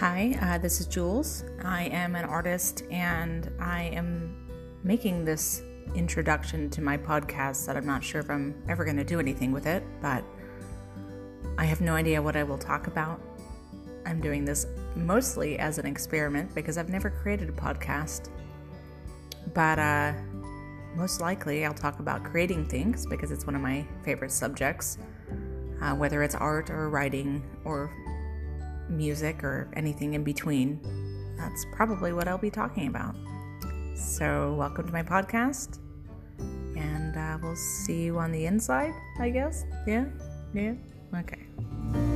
Hi, this is Jules. I am an artist and I am making this introduction to my podcast that I'm not sure if I'm ever going to do anything with it, but I have no idea what I will talk about. I'm doing this mostly as an experiment because I've never created a podcast, but most likely I'll talk about creating things because it's one of my favorite subjects, whether it's art or writing or music or anything in between. That's probably what I'll be talking about. So welcome to my podcast, and we'll see you on the inside, I guess. Yeah? Okay.